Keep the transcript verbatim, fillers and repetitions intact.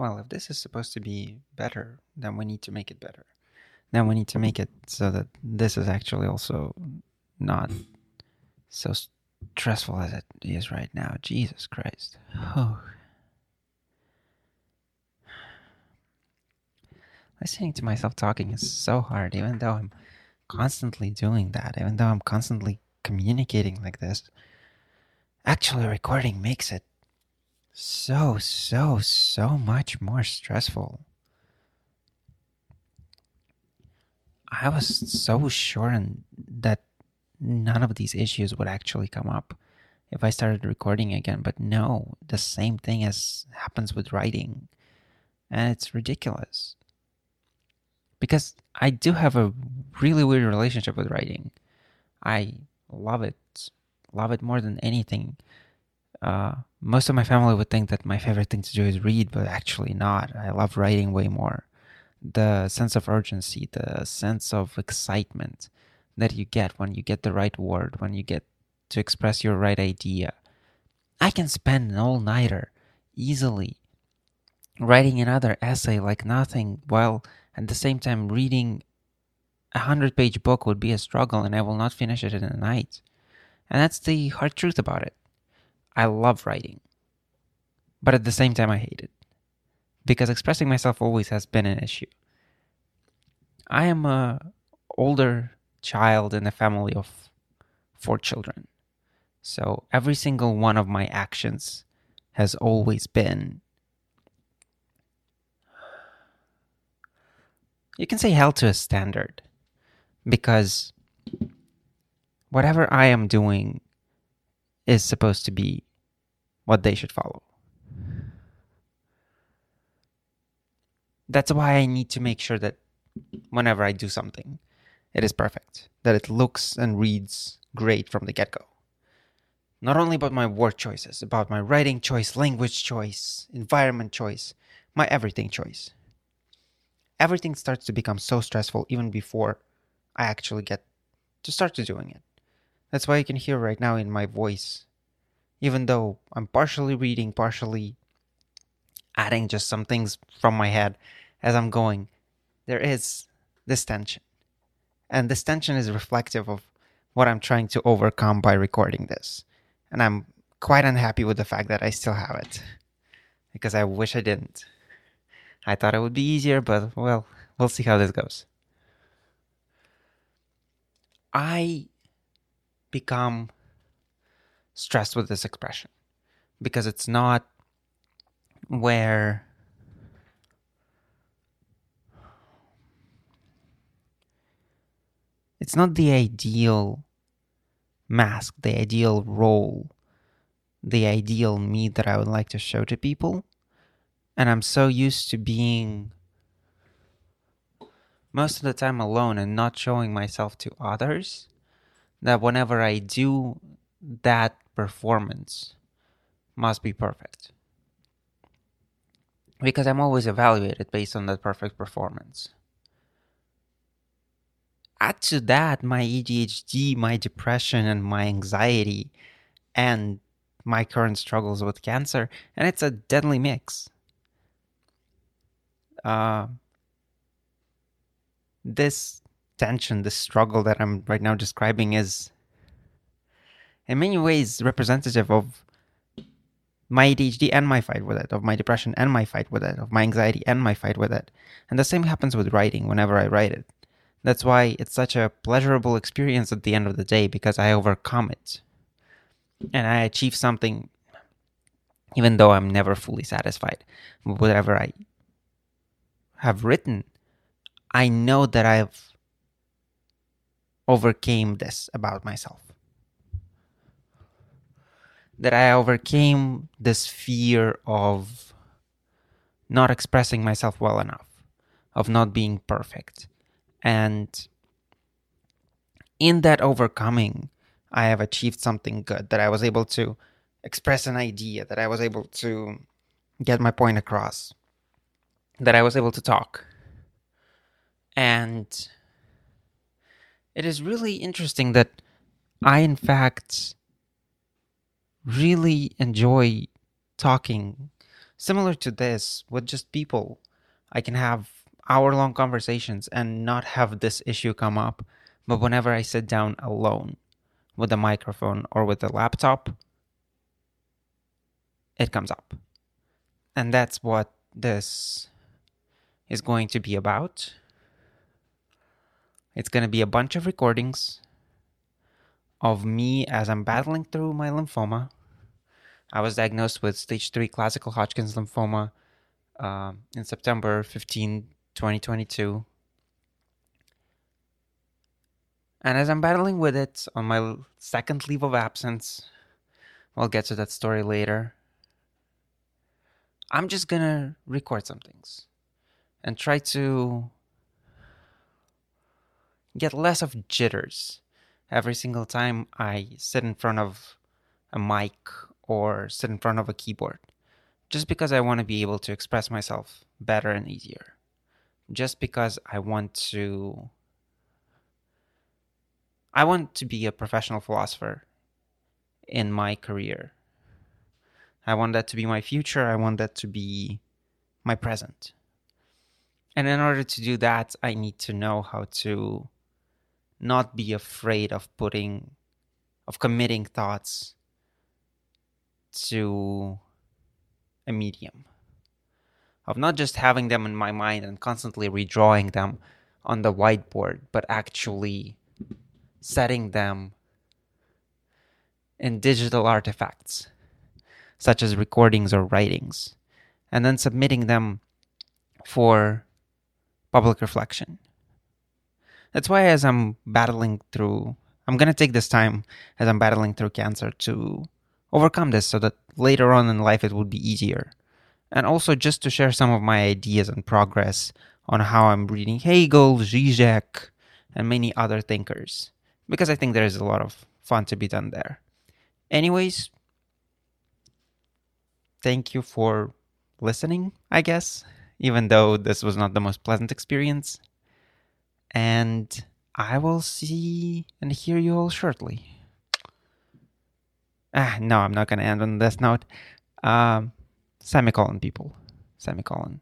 well, if this is supposed to be better, then we need to make it better. Then we need to make it so that this is actually also not so stressful as it is right now. Jesus Christ. Oh. Listening to myself talking is so hard, even though I'm constantly doing that, even though I'm constantly communicating like this. Actually, recording makes it so, so, so much more stressful. I was so sure that none of these issues would actually come up if I started recording again. But no, the same thing as happens with writing. And it's ridiculous. Because I do have a really weird relationship with writing. I love it. Love it more than anything. Uh, most of my family would think that my favorite thing to do is read, but actually not. I love writing way more. The sense of urgency, the sense of excitement that you get when you get the right word, when you get to express your right idea. I can spend an all-nighter easily writing another essay like nothing, while at the same time reading a hundred-page book would be a struggle and I will not finish it in a night. And that's the hard truth about it. I love writing, but at the same time I hate it. Because expressing myself always has been an issue. I am an older child in a family of four children. So every single one of my actions has always been... you can say held to a standard. Because whatever I am doing is supposed to be what they should follow. That's why I need to make sure that whenever I do something, it is perfect. That it looks and reads great from the get-go. Not only about my word choices, about my writing choice, language choice, environment choice, my everything choice. Everything starts to become so stressful even before I actually get to start to doing it. That's why you can hear right now in my voice, even though I'm partially reading, partially adding just some things from my head as I'm going, there is this tension. And this tension is reflective of what I'm trying to overcome by recording this. And I'm quite unhappy with the fact that I still have it. Because I wish I didn't. I thought it would be easier, but well, we'll see how this goes. I become stressed with this expression. Because it's not where it's not the ideal mask, the ideal role, the ideal me that I would like to show to people. And I'm so used to being most of the time alone and not showing myself to others that whenever I do, that performance must be perfect. Because I'm always evaluated based on that perfect performance. Add to that my A D H D, my depression, and my anxiety, and my current struggles with cancer, and it's a deadly mix. Uh, this tension, this struggle that I'm right now describing is, in many ways, representative of my A D H D and my fight with it, of my depression and my fight with it, of my anxiety and my fight with it. And the same happens with writing whenever I write it. That's why it's such a pleasurable experience at the end of the day, because I overcome it. And I achieve something, even though I'm never fully satisfied with whatever I have written. I know that I've overcame this about myself. That I overcame this fear of not expressing myself well enough, of not being perfect. And in that overcoming, I have achieved something good, that I was able to express an idea, that I was able to get my point across, that I was able to talk. And it is really interesting that I, in fact, really enjoy talking Similar to this, with just people, I can have hour-long conversations and not have this issue come up. But whenever I sit down alone with a microphone or with a laptop, it comes up. And that's what this is going to be about. It's going to be a bunch of recordings of me as I'm battling through my lymphoma. I was diagnosed with stage three classical Hodgkin's lymphoma uh, in September fifteenth, twenty twenty-two. And as I'm battling with it on my second leave of absence, we'll get to that story later, I'm just going to record some things and try to get less of jitters every single time I sit in front of a mic or sit in front of a keyboard, just because I want to be able to express myself better and easier, just because I want to I want to be a professional philosopher in my career. I want that to be my future. I want that to be my present. And in order to do that, I need to know how to not be afraid of putting, of committing thoughts to a medium, of not just having them in my mind and constantly redrawing them on the whiteboard, but actually setting them in digital artifacts, such as recordings or writings, and then submitting them for public reflection. That's why as I'm battling through, I'm going to take this time as I'm battling through cancer to overcome this so that later on in life it would be easier. And also just to share some of my ideas and progress on how I'm reading Hegel, Žižek, and many other thinkers, because I think there is a lot of fun to be done there. Anyways, thank you for listening, I guess, even though this was not the most pleasant experience. And I will see and hear you all shortly. Ah, no, I'm not going to end on this note. Um, semicolon, people. Semicolon.